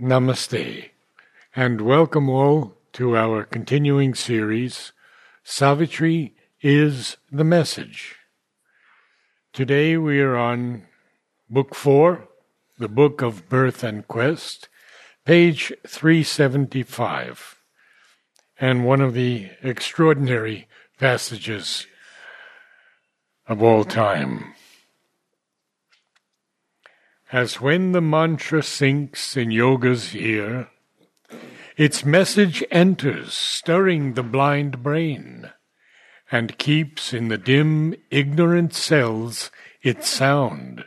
Namaste, and welcome all to our continuing series, Savitri is the Message. Today we are on Book 4, the Book of Birth and Quest, page 375, and one of the extraordinary passages of all time. As when the mantra sinks in yoga's ear, its message enters, stirring the blind brain, and keeps in the dim, ignorant cells its sound.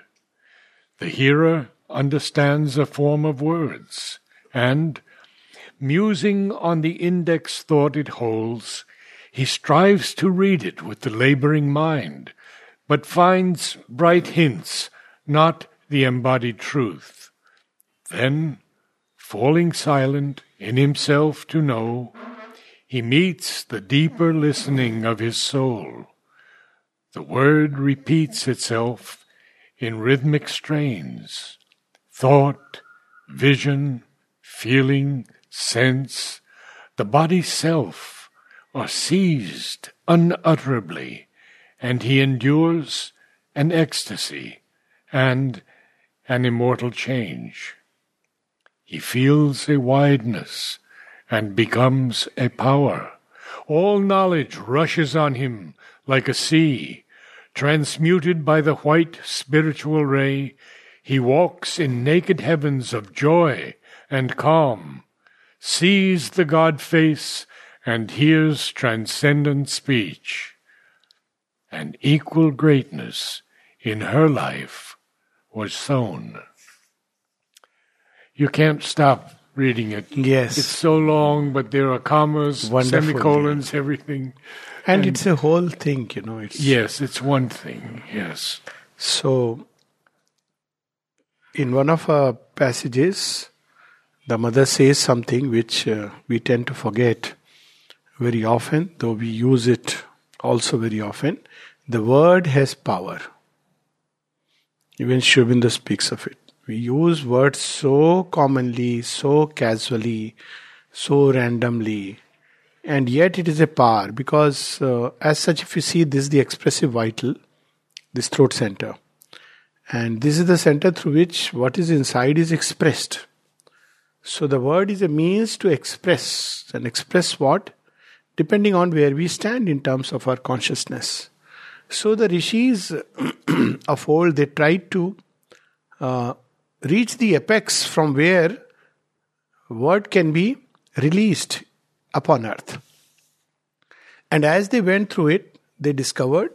The hearer understands a form of words, and, musing on the index thought it holds, he strives to read it with the laboring mind, but finds bright hints, not the embodied truth. Then, falling silent in himself to know, he meets the deeper listening of his soul. The word repeats itself in rhythmic strains. Thought, vision, feeling, sense, the body's self are seized unutterably, and he endures an ecstasy and an immortal change. He feels a wideness and becomes a power. All knowledge rushes on him like a sea. Transmuted by the white spiritual ray, he walks in naked heavens of joy and calm, sees the God-face, and hears transcendent speech. An equal greatness in her life was sown. You can't stop reading it. Yes. It's so long, but there are commas, wonderful, semicolons, everything. And it's a whole thing, you know. Yes, it's one thing, yes. So, in one of our passages, the mother says something which we tend to forget very often, though we use it also very often. The word has power. Even Shubhendra speaks of it. We use words so commonly, so casually, so randomly, and yet it is a power because as such, if you see, this is the expressive vital, this throat center. And this is the center through which what is inside is expressed. So the word is a means to express, and express what? Depending on where we stand in terms of our consciousness. So the rishis of old, they tried to reach the apex from where word can be released upon earth. And as they went through it, they discovered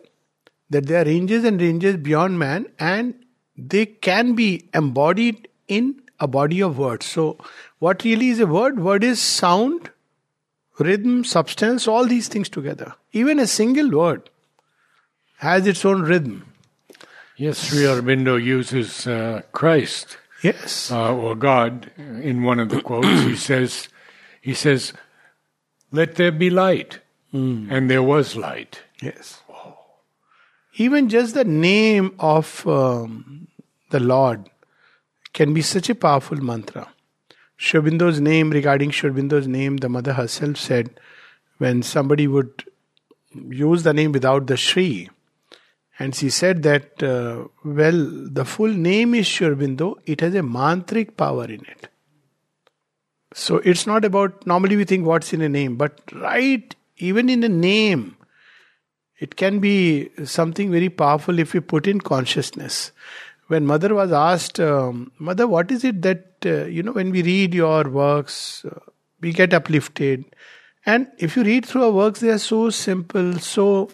that there are ranges and ranges beyond man, and they can be embodied in a body of words. So what really is a word? Word is sound, rhythm, substance, all these things together. Even a single word has its own rhythm. Yes, Sri Aurobindo uses Christ, yes, or God in one of the quotes. He says, "Let there be light," and there was light. Yes. Oh. Even just the name of the Lord can be such a powerful mantra. Regarding Shobindo's name, the mother herself said, when somebody would use the name without the Shri. And she said that, the full name is Sri Aurobindo, it has a mantric power in it. So it's not about, normally we think what's in a name, but right, even in a name, it can be something very powerful if we put in consciousness. When Mother was asked, Mother, what is it that, when we read your works, we get uplifted. And if you read through our works, they are so simple, so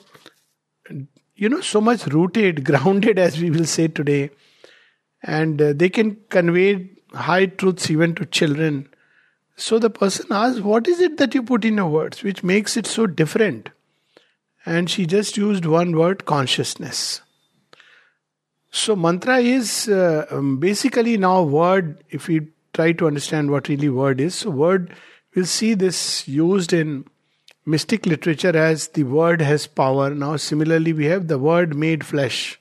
so much rooted, grounded, as we will say today. And they can convey high truths even to children. So the person asked, what is it that you put in your words, which makes it so different? And she just used one word, consciousness. So mantra is basically now word, if we try to understand what really word is. So word, we'll see this used in mystic literature as the word has power. Now similarly we have the word made flesh.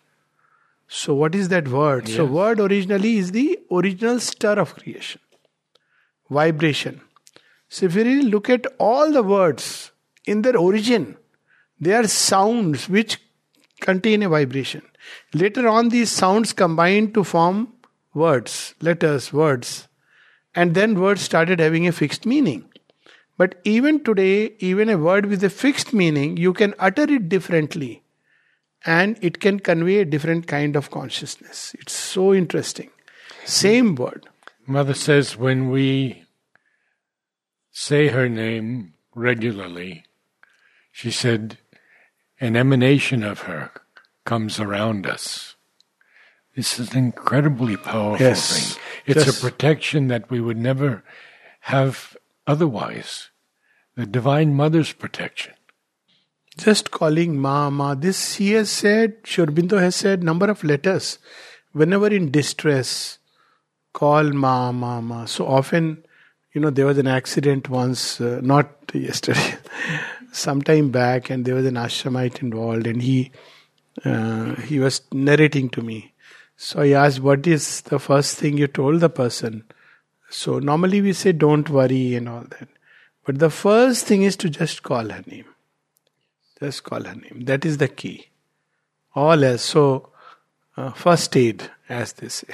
So what is that word? Yes. So word originally is the original stir of creation. vibration. So if you really look at all the words in their origin, they are sounds which contain a vibration. Later on, these sounds combined to form words, letters, words. And then words started having a fixed meaning. But even today, even a word with a fixed meaning, you can utter it differently. And it can convey a different kind of consciousness. It's so interesting. Same word. Mother says when we say her name regularly, she said an emanation of her comes around us. This is an incredibly powerful thing. It's a protection that we would never have otherwise. The Divine Mother's protection. Just calling Ma. This he has said, Sri Aurobindo has said, number of letters. Whenever in distress, call Ma. So often, there was an accident once, not yesterday, some time back, and there was an ashramite involved, and he was narrating to me. So I asked, what is the first thing you told the person? So normally we say, don't worry and all that. But the first thing is to just call her name. Just call her name. That is the key. All else. So, first aid, as they say.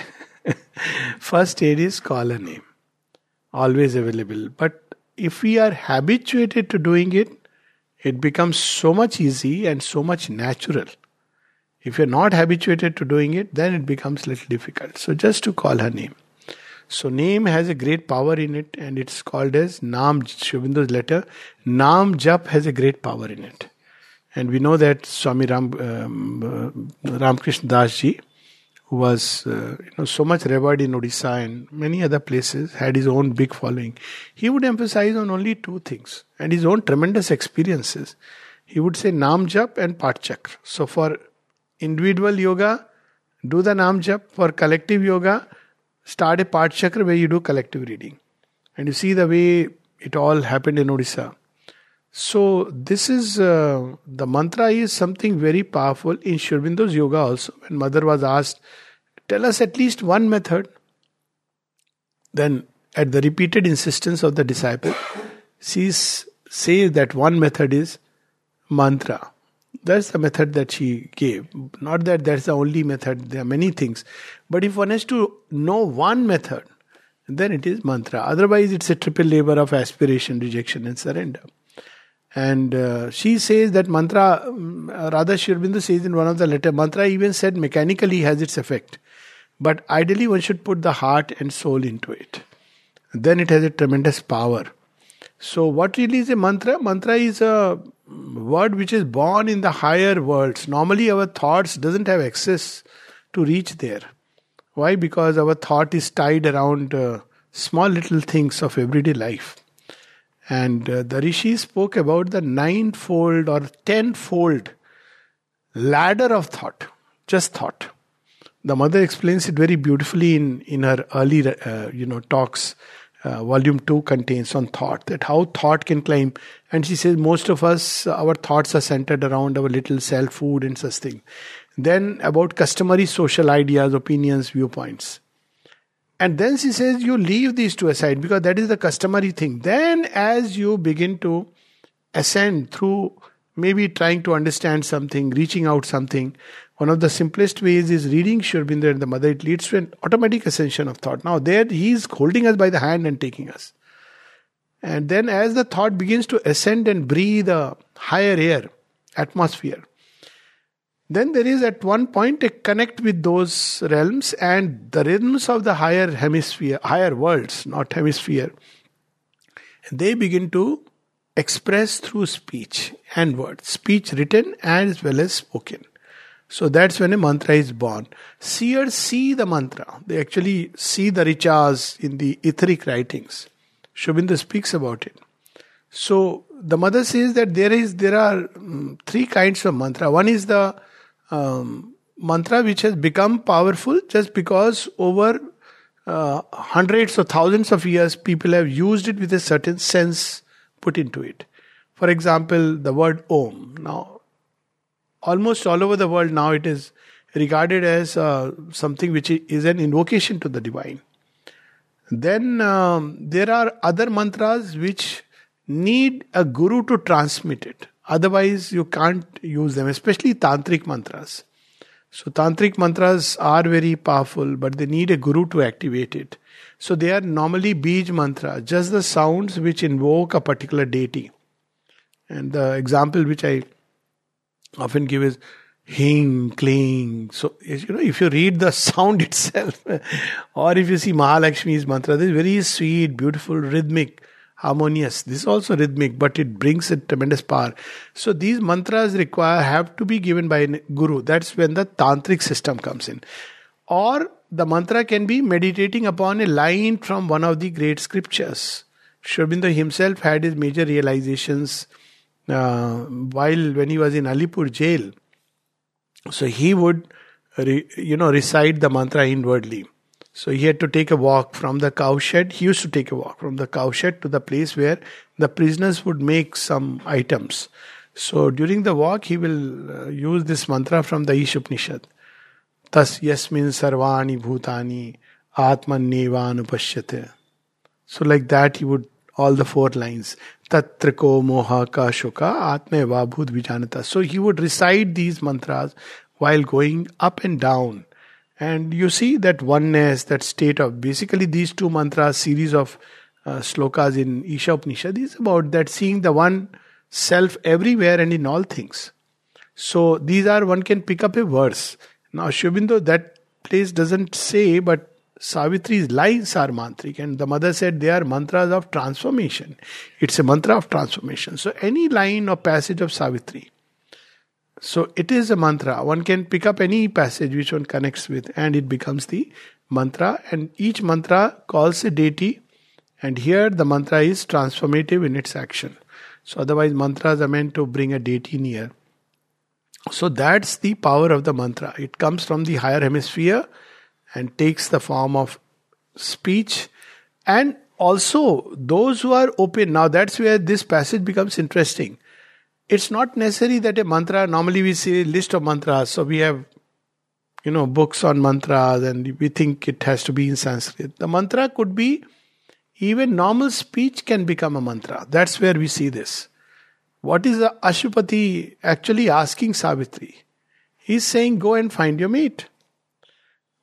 First aid is call her name. Always available. But if we are habituated to doing it, it becomes so much easy and so much natural. If you're not habituated to doing it, then it becomes little difficult. So, just to call her name. So, name has a great power in it, and it's called as Nam. Sri Aurobindo's letter, Nam Jap has a great power in it. And we know that Swami Ramakrishna Das Ji, who was so much revered in Odisha and many other places, had his own big following. He would emphasize on only two things and his own tremendous experiences. He would say Nam Jap and Path Chakra. So for individual yoga, do the Nam Jap. For collective yoga, start a Path Chakra where you do collective reading. And you see the way it all happened in Odisha. So this is, the mantra is something very powerful in Sri Aurobindo's yoga also. When Mother was asked, tell us at least one method. Then at the repeated insistence of the disciple, she says that one method is mantra. That's the method that she gave. Not that that's the only method, there are many things. But if one has to know one method, then it is mantra. Otherwise it's a triple labor of aspiration, rejection and surrender. And she says that mantra, rather Sri Aurobindo says in one of the letters, mantra even said mechanically has its effect. But ideally one should put the heart and soul into it. Then it has a tremendous power. So what really is a mantra? Mantra is a word which is born in the higher worlds. Normally our thoughts doesn't have access to reach there. Why? Because our thought is tied around small little things of everyday life. And the Rishi spoke about the 9-fold or 10-fold ladder of thought, just thought. The Mother explains it very beautifully in her early talks. Volume 2 contains on thought, that how thought can climb. And she says most of us, our thoughts are centered around our little self, food and such things. Then about customary social ideas, opinions, viewpoints. And then she says, you leave these two aside because that is the customary thing. Then as you begin to ascend through maybe trying to understand something, reaching out something, one of the simplest ways is reading Sri Aurobindo and the Mother. It leads to an automatic ascension of thought. Now there he is holding us by the hand and taking us. And then as the thought begins to ascend and breathe a higher air, atmosphere, then there is at one point a connect with those realms and the realms of the higher hemisphere, higher worlds, not hemisphere. They begin to express through speech and words, speech written as well as spoken. So that's when a mantra is born. Seers see the mantra. They actually see the richas in the etheric writings. Sri Aurobindo speaks about it. So the Mother says that there are three kinds of mantra. One is the mantra which has become powerful just because over hundreds or thousands of years people have used it with a certain sense put into it. For example, the word Om. Now, almost all over the world now it is regarded as something which is an invocation to the Divine. Then there are other mantras which need a guru to transmit it. Otherwise, you can't use them, especially tantric mantras. So tantric mantras are very powerful, but they need a guru to activate it. So they are normally bij mantra, just the sounds which invoke a particular deity. And the example which I often give is hing, cling. So, if you read the sound itself, or if you see Mahalakshmi's mantra, this is very sweet, beautiful, rhythmic, harmonious. This is also rhythmic, but it brings a tremendous power. So these mantras have to be given by a guru. That's when the tantric system comes in. Or the mantra can be meditating upon a line from one of the great scriptures. Sri Aurobindo himself had his major realizations when he was in Alipur jail. So he would, recite the mantra inwardly. So he had to take a walk from the cowshed. He used to take a walk from the cowshed to the place where the prisoners would make some items. So during the walk, he will use this mantra from the Isha Upanishad. Tas yasmin sarvani bhutani atman nevan upashyate. So like that, he would, all the four lines. Tatrako moha ka shoka atme vabhut vijanata. So he would recite these mantras while going up and down. And you see that oneness, that state of... Basically these two mantras, series of slokas in Isha Upanishad is about that seeing the one self everywhere and in all things. So these are, one can pick up a verse. Now Sri Aurobindo, that place doesn't say, but Savitri's lines are mantric, and the mother said they are mantras of transformation. It's a mantra of transformation. So any line or passage of Savitri, so it is a mantra. One can pick up any passage which one connects with, and it becomes the mantra. And each mantra calls a deity, and here the mantra is transformative in its action. So otherwise mantras are meant to bring a deity near. So that's the power of the mantra. It comes from the higher hemisphere and takes the form of speech. And also, those who are open, now that's where this passage becomes interesting. It's not necessary that a mantra, normally we say list of mantras, so we have, books on mantras and we think it has to be in Sanskrit. The mantra could be, even normal speech can become a mantra. That's where we see this. What is the Ashwapati actually asking Savitri? He's saying, go and find your mate.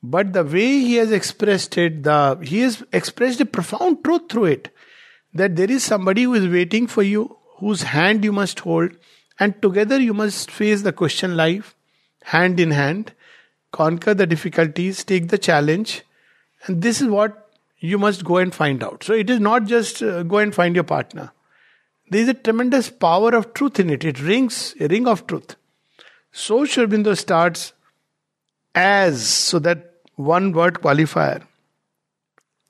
But the way he has expressed it, he has expressed a profound truth through it. That there is somebody who is waiting for you, whose hand you must hold, and together you must face the question life, hand in hand, conquer the difficulties, take the challenge, and this is what you must go and find out. So it is not just go and find your partner. There is a tremendous power of truth in it. It rings, a ring of truth. So Sri Aurobindo starts as, so that one word qualifier,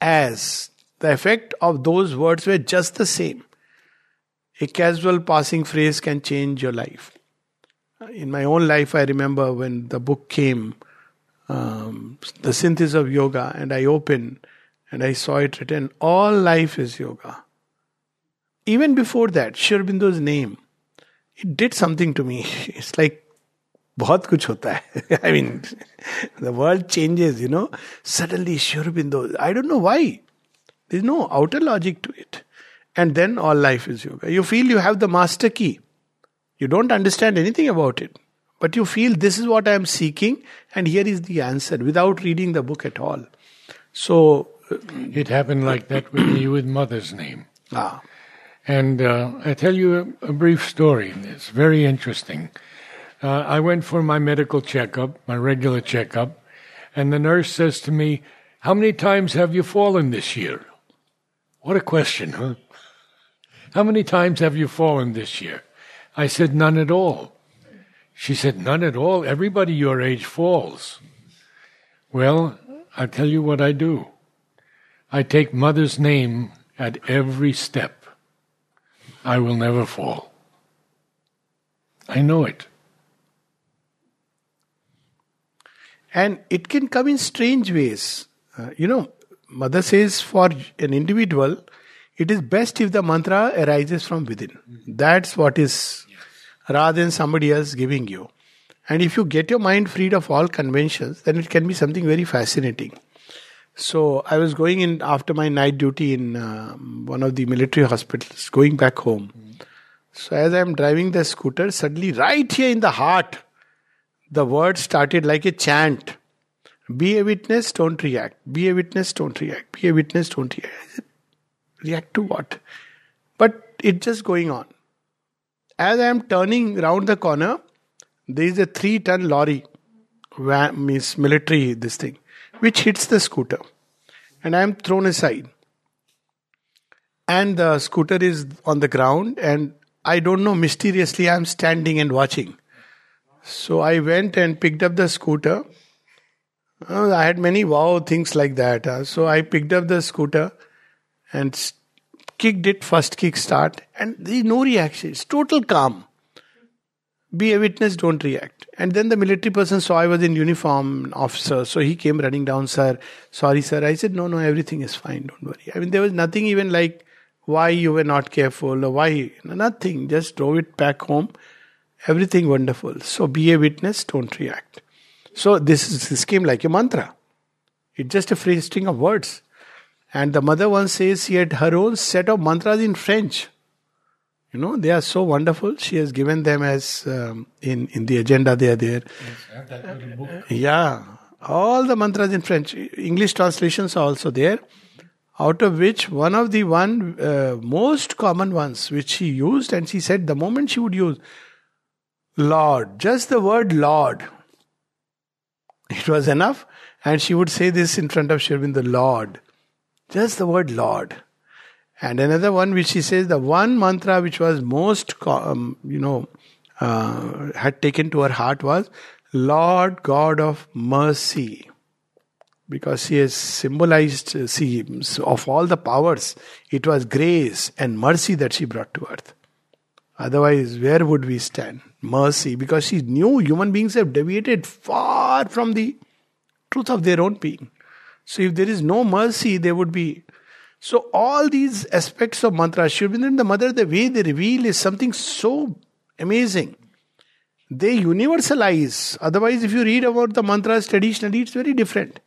as the effect of those words were just the same. A casual passing phrase can change your life. In my own life, I remember when the book came, The Synthesis of Yoga, and I opened and I saw it written, all life is yoga. Even before that, Sri Aurobindo's name, it did something to me. It's like, बहुत कुछ होता है. I mean, the world changes, Suddenly, Sri Aurobindo, I don't know why. There's no outer logic to it. And then all life is yoga. You feel you have the master key. You don't understand anything about it. But you feel this is what I am seeking, and here is the answer without reading the book at all. So it happened like that with me with Mother's Name. Ah. And I tell you a brief story. It's very interesting. I went for my medical checkup, my regular checkup, and the nurse says to me, how many times have you fallen this year? What a question, huh? How many times have you fallen this year? I said, none at all. She said, none at all? Everybody your age falls. Well, I'll tell you what I do. I take Mother's Name at every step. I will never fall. I know it. And it can come in strange ways. Mother says for an individual, it is best if the mantra arises from within. Mm-hmm. That's what is, yes. Rather than somebody else giving you. And if you get your mind freed of all conventions, then it can be something very fascinating. So I was going in after my night duty in one of the military hospitals, going back home. So as I'm driving the scooter, suddenly right here in the heart, the word started like a chant. Be a witness, don't react. Be a witness, don't react. Be a witness, don't react. I said, react to what? But it's just going on. As I'm turning round the corner, there is a 3-ton lorry, military, this thing, which hits the scooter. And I'm thrown aside. And the scooter is on the ground, and I don't know, mysteriously I'm standing and watching. So I went and picked up the scooter. I had many wow things like that. So I picked up the scooter and kicked it, first kick start, and there's no reaction. It's total calm. Be a witness, don't react. And then the military person saw I was in uniform, officer, so he came running down, sir, sorry sir. I said, no, everything is fine, don't worry. I mean, there was nothing even like why you were not careful or why, nothing. Just drove it back home. Everything wonderful. So be a witness, don't react. So this came like a mantra. It's just a phrase, string of words. And the mother once says she had her own set of mantras in French. You know, they are so wonderful. She has given them as in the agenda, they are there. Yes, that little book. Yeah. All the mantras in French. English translations are also there. Out of which one of the most common ones which she used, and she said the moment she would use Lord, just the word Lord. It was enough. And she would say this in front of Sri Aurobindo, the Lord. Just the word Lord. And another one which she says, the one mantra which was most, had taken to her heart was, Lord God of Mercy. Because she has symbolized, of all the powers, it was grace and mercy that she brought to earth. Otherwise, where would we stand? Mercy. Because she knew human beings have deviated far from the truth of their own being. So if there is no mercy, there would be. So all these aspects of mantra, Sri Aurobindo and the Mother, the way they reveal is something so amazing. They universalize. Otherwise, if you read about the mantras traditionally, it's very different.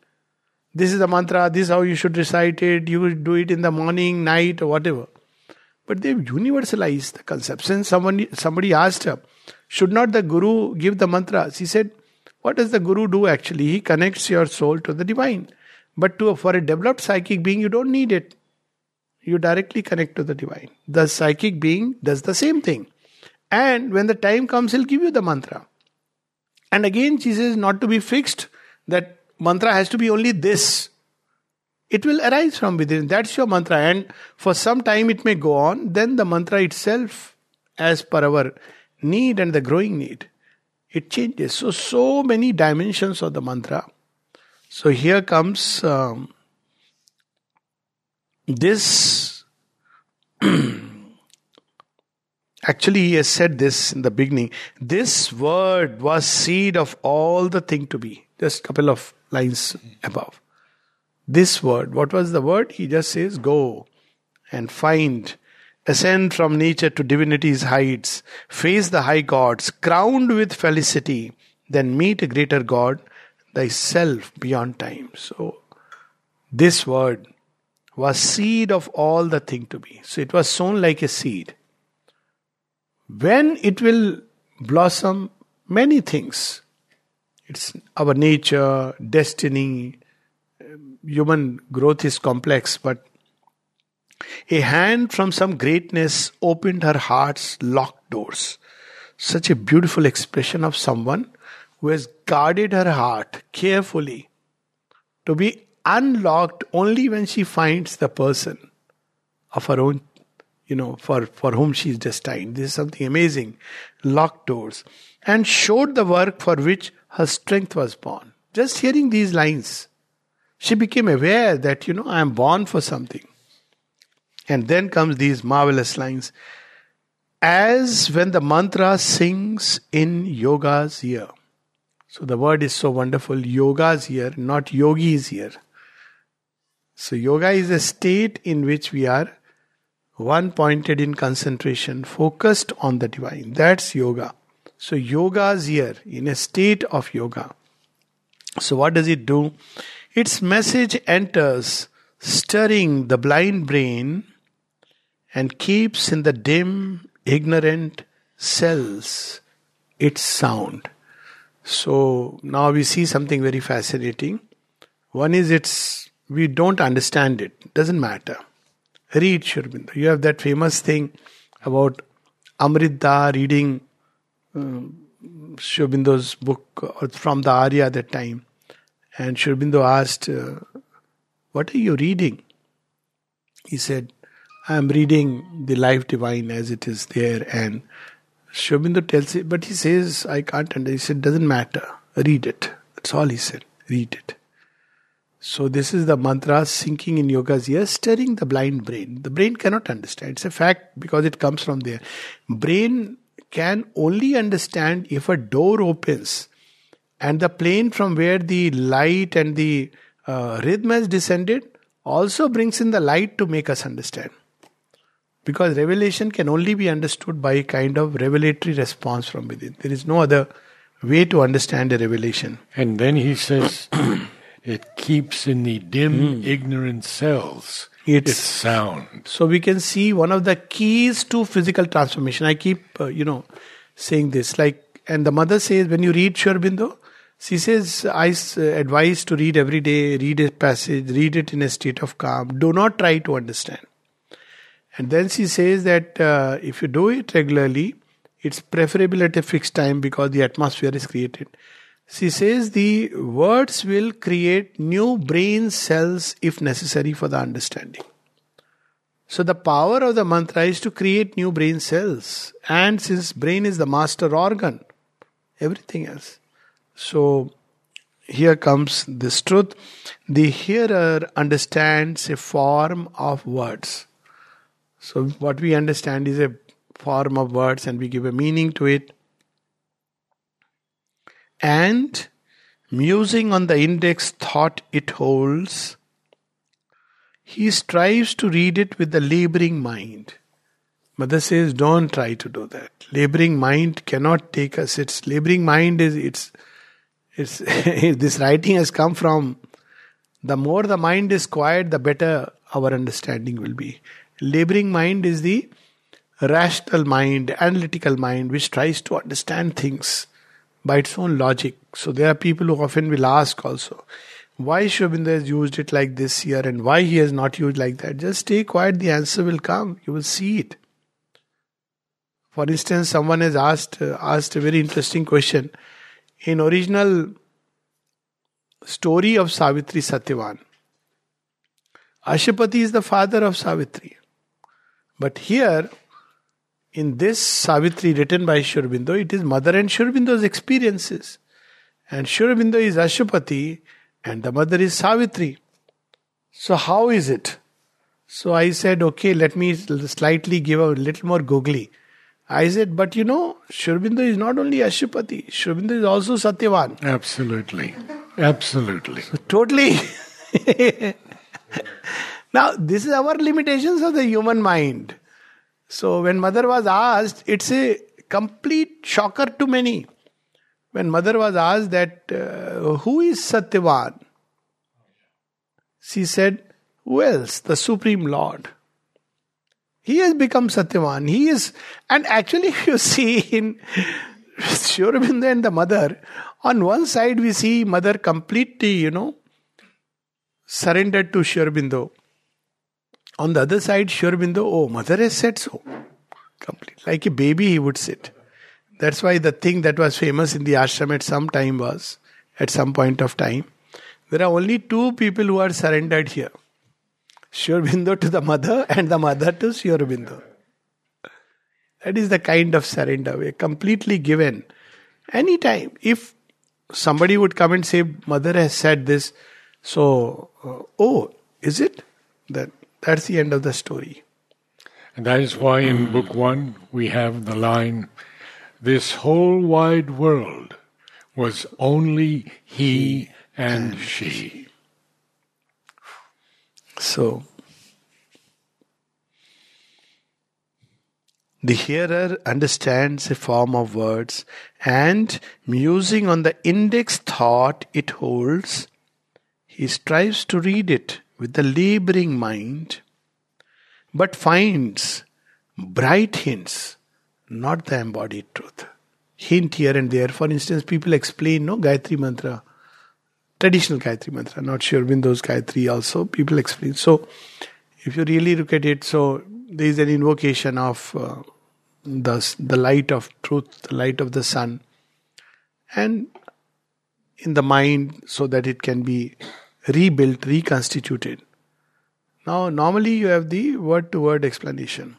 This is the mantra, this is how you should recite it, you will do it in the morning, night, or whatever. But they've universalized the concept. Since somebody asked her, should not the Guru give the mantra? She said, what does the Guru do actually? He connects your soul to the divine. But for a developed psychic being, you don't need it. You directly connect to the divine. The psychic being does the same thing. And when the time comes, he'll give you the mantra. And again, she says not to be fixed, that mantra has to be only this. It will arise from within. That's your mantra. And for some time it may go on. Then the mantra itself, as per our need and the growing need, it changes. So many dimensions of the mantra. So here comes this. Actually, he has said this in the beginning. This word was seed of all the thing to be. Just a couple of lines above. This word. What was the word? He just says, go and find. Ascend from nature to divinity's heights. Face the high gods. Crowned with felicity. Then meet a greater God. Thyself beyond time. So, this word was seed of all the thing to be. So, it was sown like a seed. When it will blossom, many things. It's our nature, destiny, human growth is complex, but a hand from some greatness opened her heart's locked doors. Such a beautiful expression of someone who has guarded her heart carefully to be unlocked only when she finds the person of her own, for whom she is destined. This is something amazing. Locked doors. And showed the work for which her strength was born. Just hearing these lines, she became aware that, I am born for something. And then comes these marvelous lines. As when the mantra sings in yoga's ear. So the word is so wonderful. Yoga's here, not yogi's here. So yoga is a state in which we are one-pointed in concentration, focused on the divine. That's yoga. So yoga's here, in a state of yoga. So what does it do? Its message enters, stirring the blind brain and keeps in the dim, ignorant cells its sound. So now we see something very fascinating. One is we don't understand it. Doesn't matter. Read Sri Aurobindo. You have that famous thing about Amrita reading Sri Aurobindo's book from the Arya at that time. And Sri Aurobindo asked, what are you reading? He said, I am reading The Life Divine as it is there. And Sri Aurobindo tells it, but he says, I can't understand. He said, doesn't matter. Read it. That's all he said. Read it. So this is the mantra sinking in yoga's ears, stirring the blind brain. The brain cannot understand. It's a fact because it comes from there. Brain can only understand if a door opens and the plane from where the light and the rhythm has descended also brings in the light to make us understand. Because revelation can only be understood by a kind of revelatory response from within. There is no other way to understand a revelation. And then he says... It keeps in the dim, ignorant cells its sound. So we can see one of the keys to physical transformation. I keep, saying this. And the mother says, when you read Sri Aurobindo, she says, I advise to read every day, read a passage, read it in a state of calm. Do not try to understand. And then she says that if you do it regularly, it's preferable at a fixed time because the atmosphere is created. She says the words will create new brain cells if necessary for the understanding. So the power of the mantra is to create new brain cells. And since brain is the master organ, everything else. So here comes this truth. The hearer understands a form of words. So what we understand is a form of words and we give a meaning to it. And musing on the index thought it holds, he strives to read it with the laboring mind. Mother says, don't try to do that. Laboring mind cannot take us. Its laboring mind is it's this writing has come from the more the mind is quiet, the better our understanding will be. Laboring mind is the rational mind, analytical mind, which tries to understand things by its own logic. So there are people who often will ask also, why Sri Aurobindo has used it like this here and why he has not used like that. Just stay quiet, the answer will come. You will see it. For instance, someone has asked a very interesting question. In original story of Savitri Satyavan, Ashwapati is the father of Savitri. But here, in this Savitri written by Sri Aurobindo, it is mother and Sri Aurobindo's experiences. And Sri Aurobindo is Ashwapati and the mother is Savitri. So how is it? So I said, okay, let me slightly give a little more googly. I said, but Sri Aurobindo is not only Ashwapati. Sri Aurobindo is also Satyavan. Absolutely. Absolutely. So, totally. Now, this is our limitations of the human mind. So when mother was asked, it's a complete shocker to many. When mother was asked that, who is Satyavan? She said, who else? The Supreme Lord. He has become Satyavan. He is, and actually if you see in Sri Aurobindo and the mother, on one side we see mother completely, surrendered to Sri Aurobindo. On the other side, Sri Aurobindo, mother has said so. Complete. Like a baby he would sit. That's why the thing that was famous in the ashram at some point of time, there are only two people who are surrendered here. Sri Aurobindo to the mother and the mother to Sri Aurobindo. That is the kind of surrender. We are completely given. Anytime, if somebody would come and say, mother has said this, so, is it? That's the end of the story. And that is why in Book 1 we have the line, this whole wide world was only he and she. So, the hearer understands a form of words and musing on the index thought it holds, He strives to read it with the laboring mind, but finds bright hints, not the embodied truth. Hint here and there. For instance, people explain, no, Gayatri Mantra, traditional Gayatri Mantra, not Sri Aurobindo's Gayatri also, people explain. So, if you really look at it, so there is an invocation of the light of truth, the light of the sun, and in the mind so that it can be rebuilt, reconstituted. Now, normally you have the word-to-word explanation.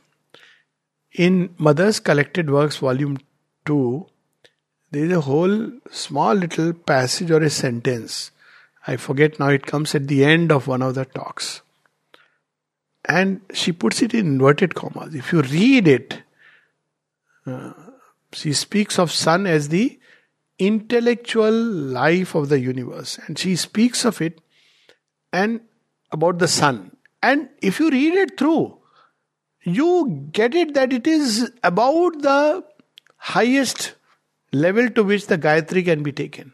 In Mother's Collected Works, Volume 2, there is a whole small little passage or a sentence. I forget now, it comes at the end of one of the talks. And she puts it in inverted commas. If you read it, she speaks of sun as the intellectual life of the universe. And she speaks of it and about the sun. And if you read it through, you get it that it is about the highest level to which the Gayatri can be taken.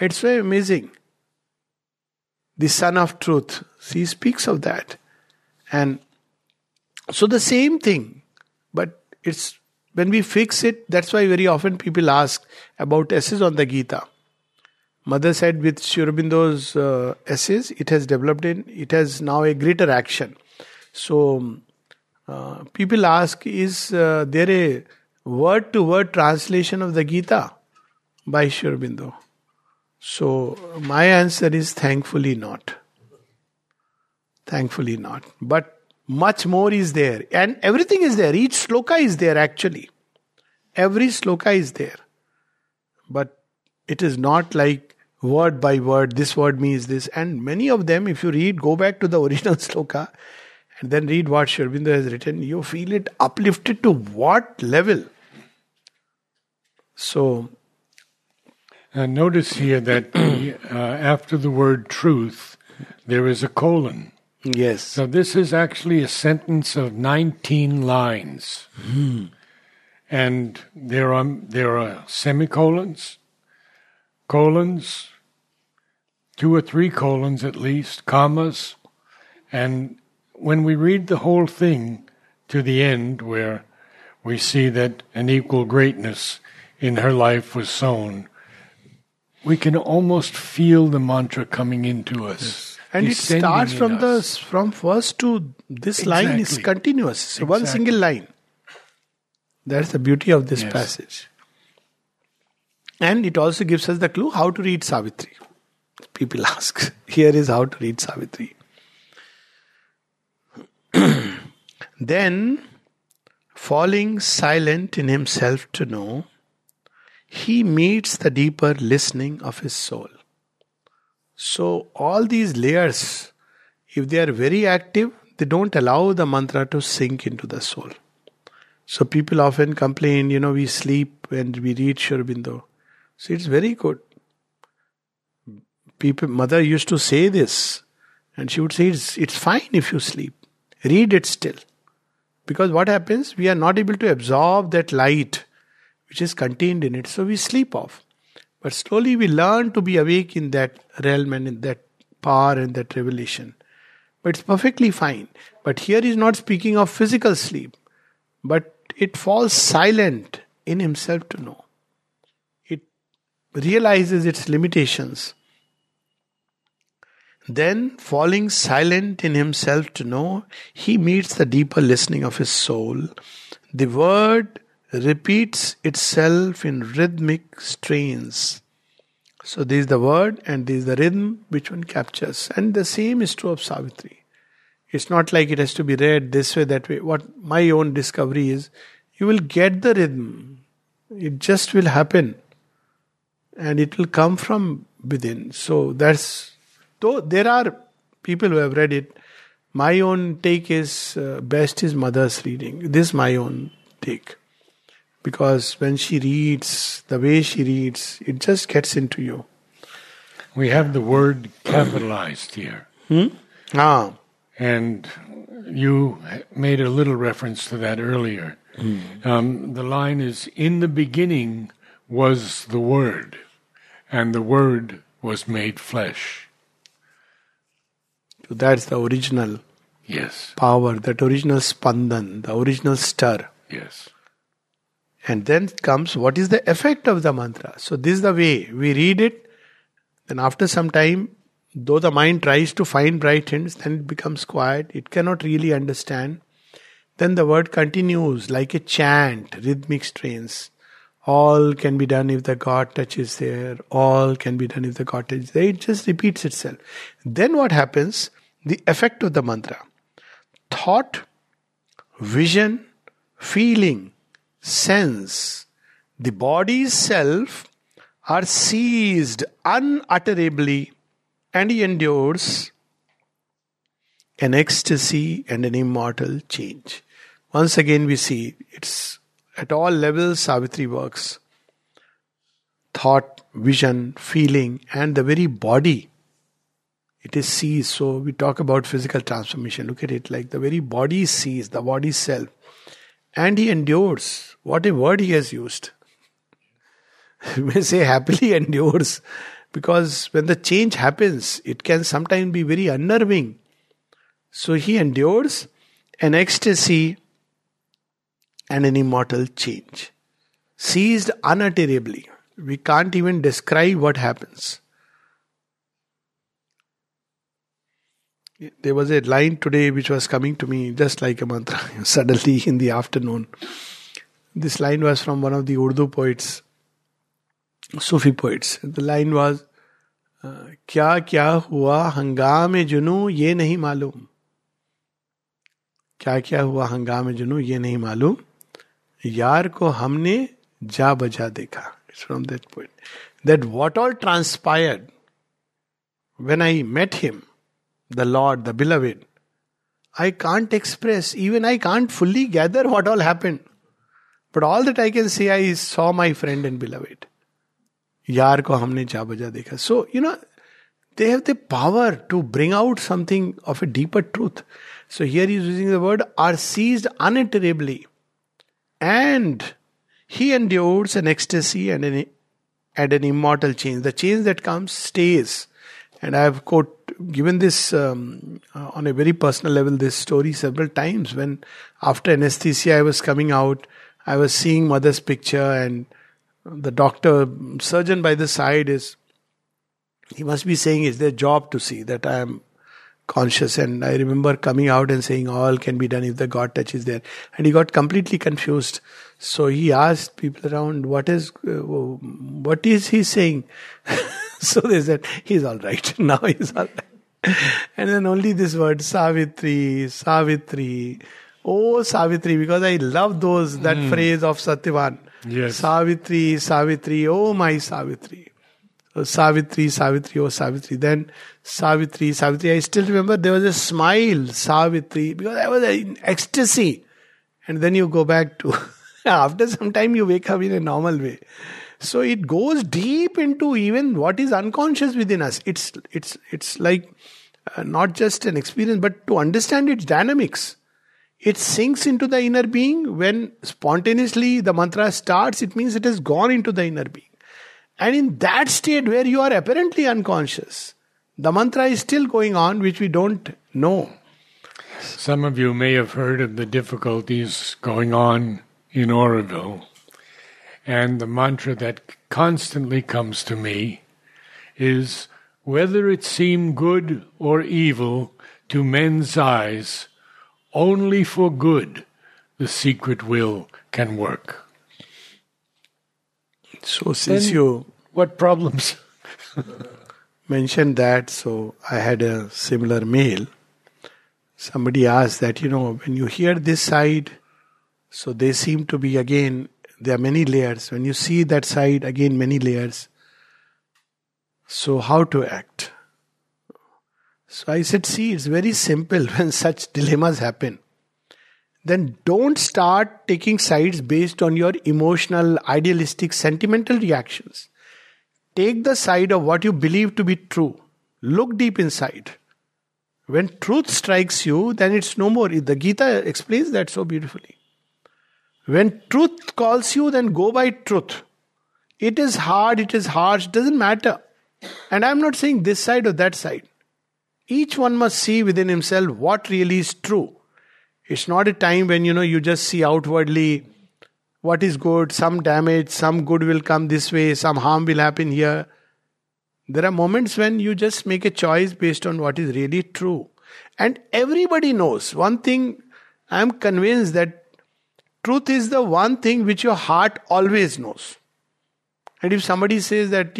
It's very amazing. The Son of Truth. She speaks of that. And so the same thing, but it's when we fix it, that's why very often people ask about essays on the Gita. Mother said with Sri Aurobindo's essays, it has developed in, it has now a greater action. So people ask, is there a word-to-word translation of the Gita by Sri Aurobindo? So my answer is thankfully not. Thankfully not. But much more is there. And everything is there. Each sloka is there actually. Every sloka is there. But it is not like word by word, this word means this. And many of them, if you read, go back to the original sloka and then read what Sri Aurobindo has written, you feel it uplifted to what level. So, notice here that after the word truth, there is a colon. Yes. So this is actually a sentence of 19 lines. Mm. And there are semicolons, colons, two or three colons at least, commas. And when we read the whole thing to the end, where we see that an equal greatness in her life was sown, we can almost feel the mantra coming into us. Yes. And it starts from from first to this exactly. Line is continuous. So exactly. One single line. That's the beauty of this passage. And it also gives us the clue how to read Savitri. People ask, here is how to read Savitri. Then, falling silent in himself to know, he meets the deeper listening of his soul. So all these layers, if they are very active, they don't allow the mantra to sink into the soul. So people often complain, we sleep and we read Sri Aurobindo. So it's very good. Mother used to say this, and she would say, it's fine if you sleep. Read it still. Because what happens? We are not able to absorb that light which is contained in it. So we sleep off. But slowly we learn to be awake in that realm and in that power and that revelation. But it's perfectly fine. But here he's not speaking of physical sleep. But it falls silent in himself to know. It realizes its limitations. Then, falling silent in himself to know, he meets the deeper listening of his soul. The word repeats itself in rhythmic strains. So this is the word and this is the rhythm which one captures. And the same is true of Savitri. It's not like it has to be read this way, that way. What my own discovery is, you will get the rhythm. It just will happen. And it will come from within. So though there are people who have read it, my own take is best is Mother's reading. This is my own take. Because when she reads, the way she reads, it just gets into you. We have the word capitalized here. And you made a little reference to that earlier. The line is, in the beginning was the Word, and the Word was made flesh. So that's the original power, that original spandan, the original stir. Yes. And then comes what is the effect of the mantra. So this is the way we read it. Then after some time, though the mind tries to find bright hints, then it becomes quiet. It cannot really understand. Then the word continues like a chant, rhythmic strains. All can be done if the God touches there. All can be done if the God touches there. It just repeats itself. Then what happens? The effect of the mantra. Thought, vision, feeling, sense, the body's self are seized unutterably, and he endures an ecstasy and an immortal change. Once again we see, it's at all levels Savitri works. Thought, vision, feeling, and the very body. It is seized. So we talk about physical transformation. Look at it like the very body is seized, the body self. And he endures. What a word he has used. You may say happily endures. Because when the change happens, it can sometimes be very unnerving. So he endures an ecstasy and an immortal change. Seized unutterably. We can't even describe what happens. There was a line today which was coming to me just like a mantra, suddenly in the afternoon. This line was from one of the Urdu poets, Sufi poets. The line was, Kya kya hua hangame junu ye nahi malum. Kya kya hua hangame junu ye nahi malum. Yaar ko humne ja baja dekha. It's from that poet. That what all transpired when I met him, the Lord, the Beloved, I can't express, even I can't fully gather what all happened. But all that I can say, I saw my friend and Beloved. Yaar ko humne ja baja dekha. So, they have the power to bring out something of a deeper truth. So here he is using the word, are seized unutterably. And he endures an ecstasy and an immortal change. The change that comes stays. And I have given this on a very personal level, this story several times. When after anesthesia I was coming out, I was seeing mother's picture and the doctor, surgeon by the side he must be saying it's their job to see that I am conscious. And I remember coming out and saying all can be done if the God touches there. And he got completely confused. So he asked people around, what is he saying? So they said, he's all right. Now he's all right. And then only this word, Savitri, Savitri. Oh, Savitri, because I love that phrase of Satyavan. Yes. Savitri, Savitri, oh my Savitri. So, Savitri, Savitri, oh Savitri. Then Savitri, Savitri. I still remember there was a smile, Savitri, because I was in ecstasy. And then you go back to, after some time you wake up in a normal way. So it goes deep into even what is unconscious within us. It's like not just an experience, but to understand its dynamics. It sinks into the inner being. When spontaneously the mantra starts, it means it has gone into the inner being. And in that state where you are apparently unconscious, the mantra is still going on, which we don't know. Some of you may have heard of the difficulties going on in Auroville. And the mantra that constantly comes to me is, whether it seem good or evil to men's eyes, only for good the secret will can work. So since you... What problems? mentioned that, so I had a similar mail. Somebody asked that, when you hear this side, so they seem to be again... There are many layers. When you see that side, again many layers. So how to act? So I said, see, it's very simple when such dilemmas happen. Then don't start taking sides based on your emotional, idealistic, sentimental reactions. Take the side of what you believe to be true. Look deep inside. When truth strikes you, then it's no more. The Gita explains that so beautifully. When truth calls you, then go by truth. It is hard, it is harsh, doesn't matter. And I'm not saying this side or that side. Each one must see within himself what really is true. It's not a time when, you just see outwardly what is good, some damage, some good will come this way, some harm will happen here. There are moments when you just make a choice based on what is really true. And everybody knows. One thing, I am convinced that truth is the one thing which your heart always knows. And if somebody says that,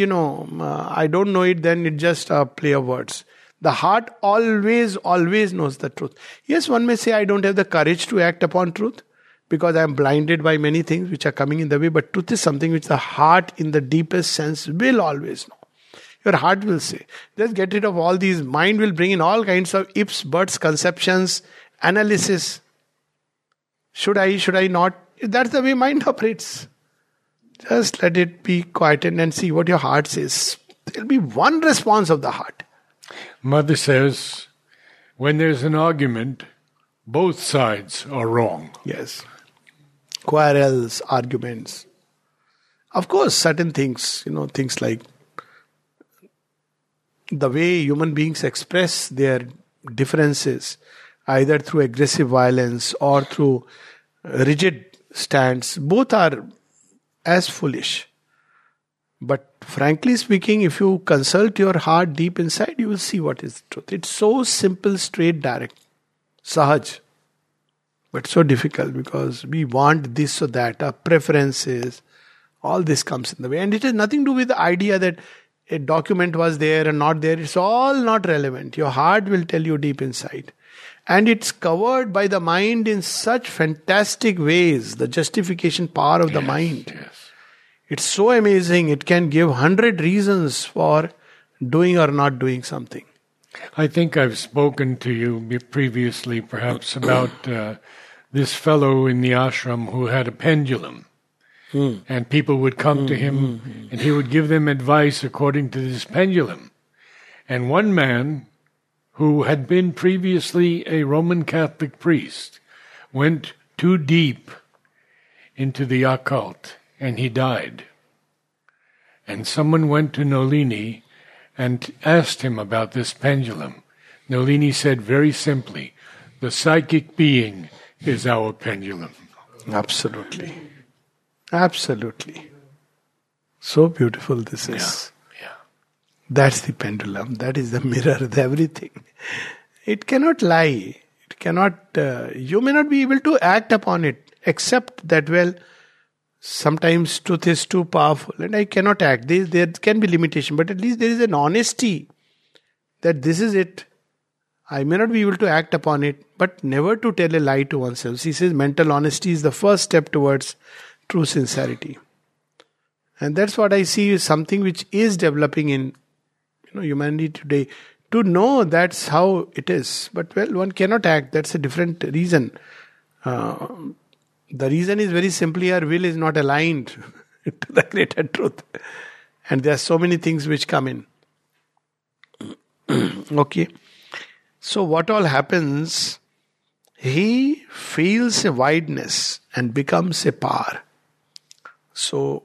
I don't know it, then it's just a play of words. The heart always knows the truth. Yes, one may say, I don't have the courage to act upon truth because I am blinded by many things which are coming in the way. But truth is something which the heart in the deepest sense will always know. Your heart will say, just get rid of all these. Mind will bring in all kinds of ifs, buts, conceptions, analysis. Should I not? That's the way mind operates. Just let it be quietened and see what your heart says. There will be one response of the heart. Mother says, when there's an argument, both sides are wrong. Yes. Quarrels, arguments. Of course, certain things, things like the way human beings express their differences, either through aggressive violence or through rigid stands, both are as foolish. But frankly speaking, if you consult your heart deep inside, you will see what is the truth. It's so simple, straight, direct, sahaj, but so difficult because we want this or that, our preferences, all this comes in the way. And it has nothing to do with the idea that a document was there and not there. It's all not relevant. Your heart will tell you deep inside. And it's covered by the mind in such fantastic ways. The justification power of the mind. Yes. It's so amazing. It can give 100 reasons for doing or not doing something. I think I've spoken to you previously perhaps about this fellow in the ashram who had a pendulum. And people would come to him and he would give them advice according to this pendulum. And one man who had been previously a Roman Catholic priest went too deep into the occult and he died. And someone went to Nolini and asked him about this pendulum. Nolini said very simply, the psychic being is our pendulum. Absolutely. Absolutely. So beautiful this is. Yeah. That's the pendulum. That is the mirror. Everything. It cannot lie. It cannot. You may not be able to act upon it, except that sometimes truth is too powerful, and I cannot act. There can be limitation, but at least there is an honesty that this is it. I may not be able to act upon it, but never to tell a lie to oneself. He says, mental honesty is the first step towards true sincerity. And that's what I see is something which is developing in humanity today. To know that's how it is. But one cannot act. That's a different reason. The reason is very simply our will is not aligned to the greater truth. And there are so many things which come in. Okay. So what all happens? He feels a wideness and becomes a power. So,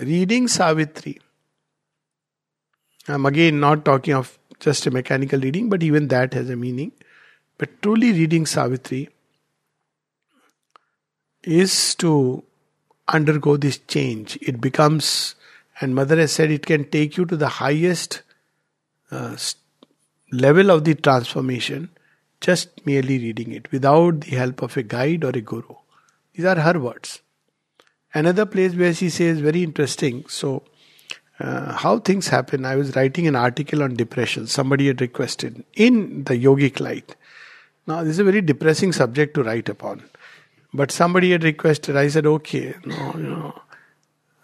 reading Savitri, I'm again not talking of just a mechanical reading, but even that has a meaning. But truly reading Savitri is to undergo this change. It becomes, and Mother has said, it can take you to the highest level of the transformation, just merely reading it, without the help of a guide or a guru. These are her words. Another place where she says, very interesting, so how things happen. I was writing an article on depression. Somebody had requested in the yogic light. Now, this is a very depressing subject to write upon. But somebody had requested, I said, okay. No.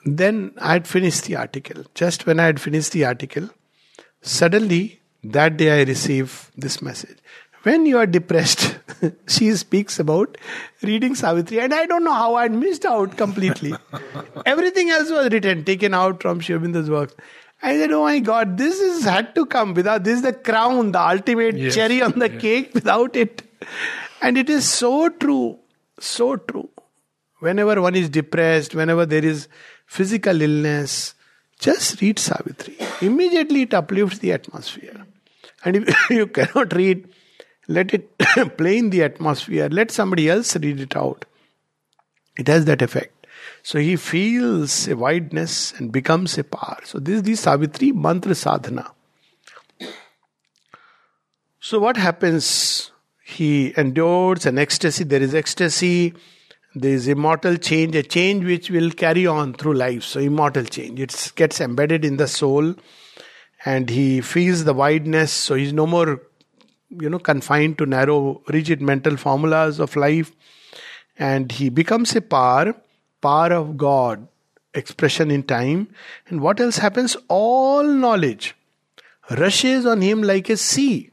Then I had finished the article. Just when I had finished the article, suddenly, that day I received this message. When you are depressed, she speaks about reading Savitri. And I don't know how I had missed out completely. Everything else was written, taken out from Sri Aurobindo's works. I said, oh my God, had to come. Without this is the crown, the ultimate cherry on the cake. Without it. And it is so true. So true. Whenever one is depressed, whenever there is physical illness, just read Savitri. Immediately it uplifts the atmosphere. And if you cannot read, let it play in the atmosphere. Let somebody else read it out. It has that effect. So he feels a wideness and becomes a power. So this is the Savitri Mantra Sadhana. So what happens? He endures an ecstasy. There is ecstasy. There is immortal change, a change which will carry on through life. So immortal change. It gets embedded in the soul and he feels the wideness. So he's no more, confined to narrow, rigid mental formulas of life. And he becomes a power of God, expression in time. And what else happens? All knowledge rushes on him like a sea.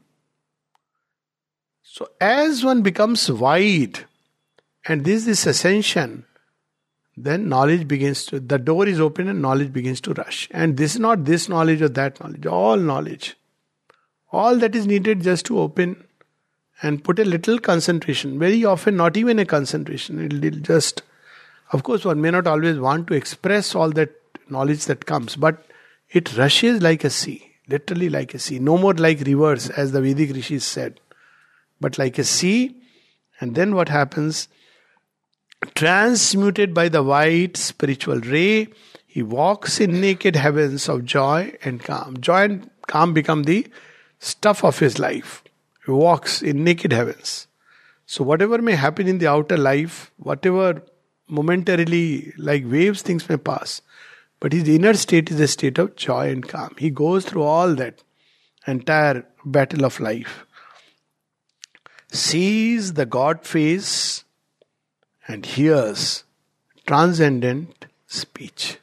So as one becomes wide, and this is this ascension, then knowledge begins to, the door is open and knowledge begins to rush. And this is not this knowledge or that knowledge, all knowledge. All that is needed just to open and put a little concentration, very often not even a concentration, it'll just, of course one may not always want to express all that knowledge that comes, but it rushes like a sea, literally like a sea, no more like rivers as the Vedic Rishis said, but like a sea. And then what happens? Transmuted by the white spiritual ray, he walks in naked heavens of joy and calm. Joy and calm become the stuff of his life. He walks in naked heavens. So whatever may happen in the outer life, whatever momentarily like waves things may pass, but his inner state is a state of joy and calm. He goes through all that entire battle of life. Sees the God face and hears transcendent speech.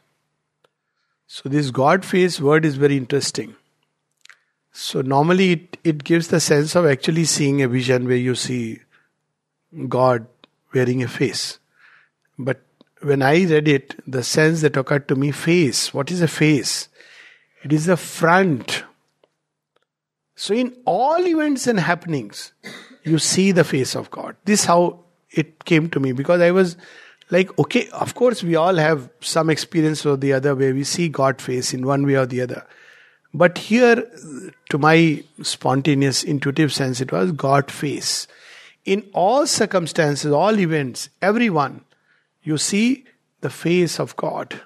So this God face word is very interesting. So normally it gives the sense of actually seeing a vision where you see God wearing a face. But when I read it, the sense that occurred to me, face. What is a face? It is the front. So in all events and happenings, you see the face of God. This is how it came to me, because I was like, okay, of course we all have some experience or the other where we see God face in one way or the other. But here, to my spontaneous intuitive sense, it was God face. In all circumstances, all events, everyone, you see the face of God.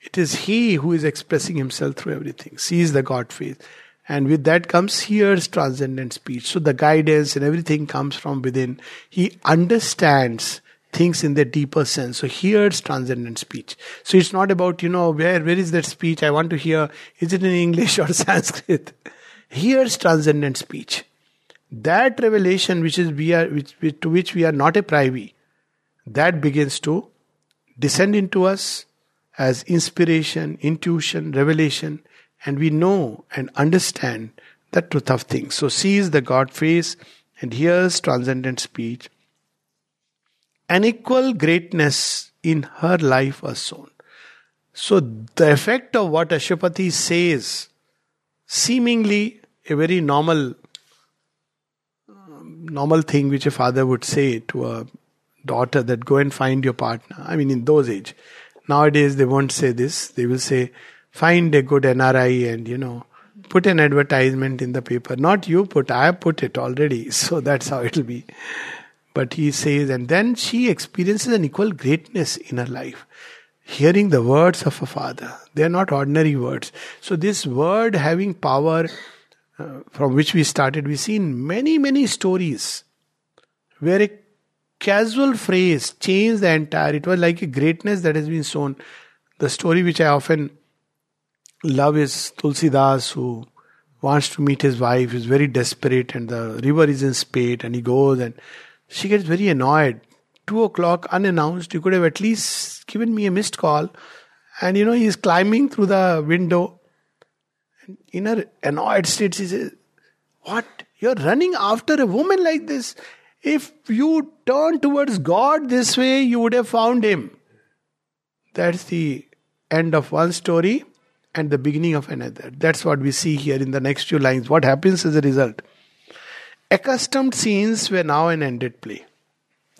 It is He who is expressing Himself through everything, sees the God face. And with that comes, hears transcendent speech. So the guidance and everything comes from within. He understands things in the deeper sense. So hears transcendent speech. So it's not about, where is that speech I want to hear? Is it in English or Sanskrit? Hears transcendent speech. That revelation to which we are not a privy, that begins to descend into us as inspiration, intuition, revelation. And we know and understand the truth of things. So sees the God face and hears transcendent speech. An equal greatness in her life was shown. So the effect of what Ashwapati says, seemingly a very normal thing which a father would say to a daughter, that go and find your partner. I mean, in those age. Nowadays they won't say this. They will say, find a good NRI and, put an advertisement in the paper. Not you put, I have put it already. So that's how it'll be. But he says, and then she experiences an equal greatness in her life. Hearing the words of her father. They are not ordinary words. So this word having power, from which we started, we see in many, many stories where a casual phrase changed the entire. It was like a greatness that has been sown. The story which I often love is Tulsidas, who wants to meet his wife, is very desperate, and the river is in spate, and he goes and she gets very annoyed. 2:00 unannounced, you could have at least given me a missed call. And he is climbing through the window. And in her annoyed state, she says, what? You're running after a woman like this? If you turn towards God this way, you would have found Him. That's the end of one story. And the beginning of another. That's what we see here in the next few lines. What happens as a result? Accustomed scenes were now an ended play.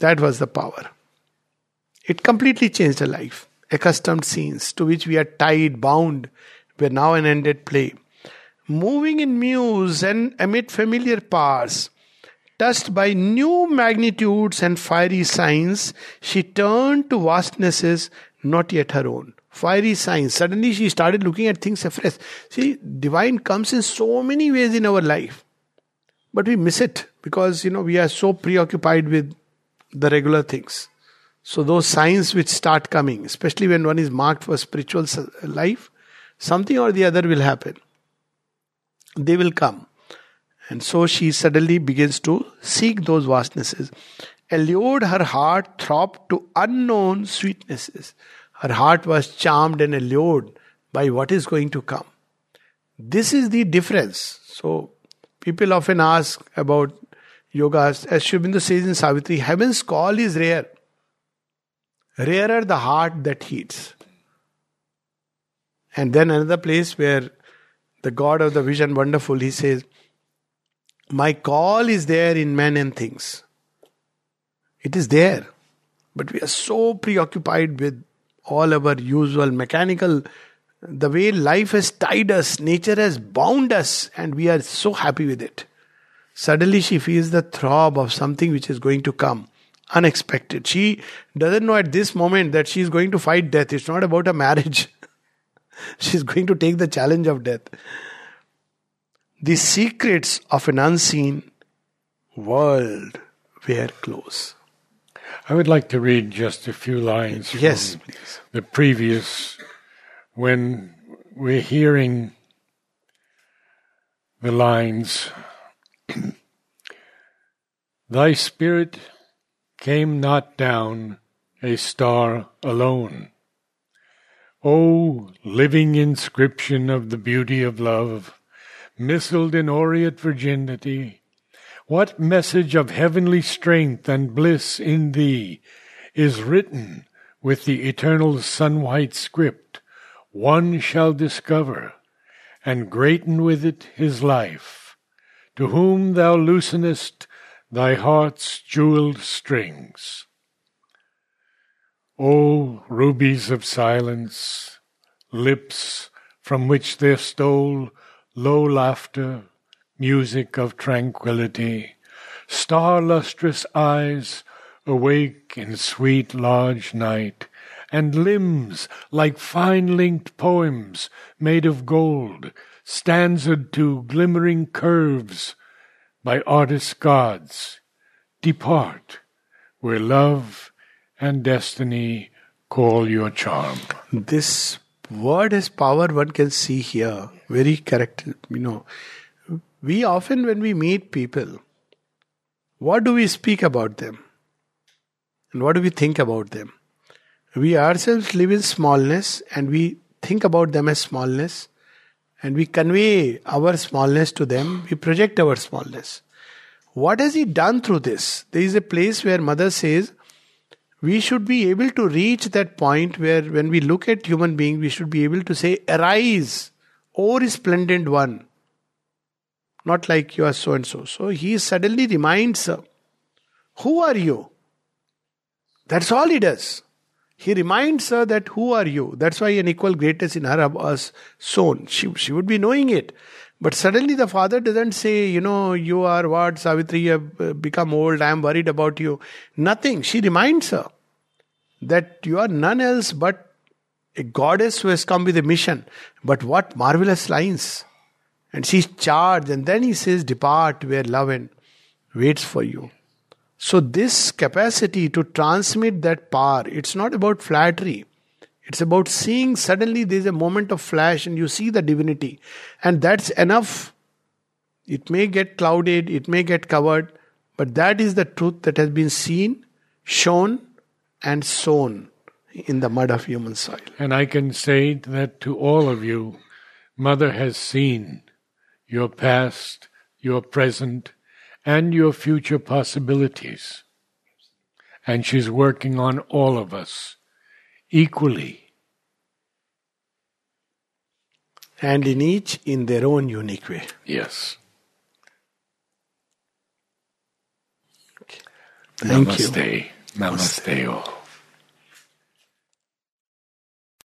That was the power. It completely changed her life. Accustomed scenes to which we are tied, bound, were now an ended play. moving in muse and amid familiar powers, touched by new magnitudes and fiery signs, she turned to vastnesses not yet her own. Fiery signs. Suddenly she started looking at things afresh. See, divine comes in so many ways in our life. But we miss it because, we are so preoccupied with the regular things. So those signs which start coming, especially when one is marked for spiritual life, something or the other will happen. They will come. And so she suddenly begins to seek those vastnesses. Allured her heart throbbed to unknown sweetnesses. Her heart was charmed and allured by what is going to come. This is the difference. So people often ask about yoga. As Shubhendra says in Savitri, heaven's call is rare. Rarer the heart that heats. And then another place where the God of the vision, wonderful, he says, my call is there in men and things. It is there. But we are so preoccupied with all our usual mechanical, the way life has tied us, nature has bound us, and we are so happy with it. Suddenly she feels the throb of something which is going to come. Unexpected. She doesn't know at this moment that she is going to fight death. It's not about a marriage. She is going to take the challenge of death. The secrets of an unseen world were close. I would like to read just a few lines from the previous, when we're hearing the lines, Thy spirit came not down a star alone. O living inscription of the beauty of love, mistled in aureate virginity, what message of heavenly strength and bliss in thee is written with the eternal sun-white script, one shall discover, and greaten with it his life, to whom thou loosenest thy heart's jeweled strings. O rubies of silence, lips from which there stole low laughter, music of tranquility, star-lustrous eyes awake in sweet large night, and limbs like fine-linked poems made of gold, stanzaed to glimmering curves by artist gods, depart where love and destiny call your charm. This word has power, one can see here. Very correct, We often, when we meet people, what do we speak about them? And what do we think about them? We ourselves live in smallness and we think about them as smallness and we convey our smallness to them. We project our smallness. What has he done through this? There is a place where Mother says, we should be able to reach that point where when we look at human beings, we should be able to say, arise, O resplendent one. Not like you are so and so. So he suddenly reminds her, who are you? That's all he does. He reminds her that who are you? That's why an equal greatness in her was sown. She would be knowing it. But suddenly the father doesn't say, you are what, Savitri, you have become old, I am worried about you. Nothing. She reminds her that you are none else but a goddess who has come with a mission. But what marvelous lines! And she's charged, and then he says, depart where love and waits for you. So this capacity to transmit that power, it's not about flattery. It's about seeing suddenly there's a moment of flash and you see the divinity. And that's enough. It may get clouded, it may get covered, but that is the truth that has been seen, shown and sown in the mud of human soil. And I can say that to all of you, Mother has seen your past, your present, and your future possibilities. And she's working on all of us equally. And in each in their own unique way. Yes. Okay. Thank you. Namaste. Namaste all.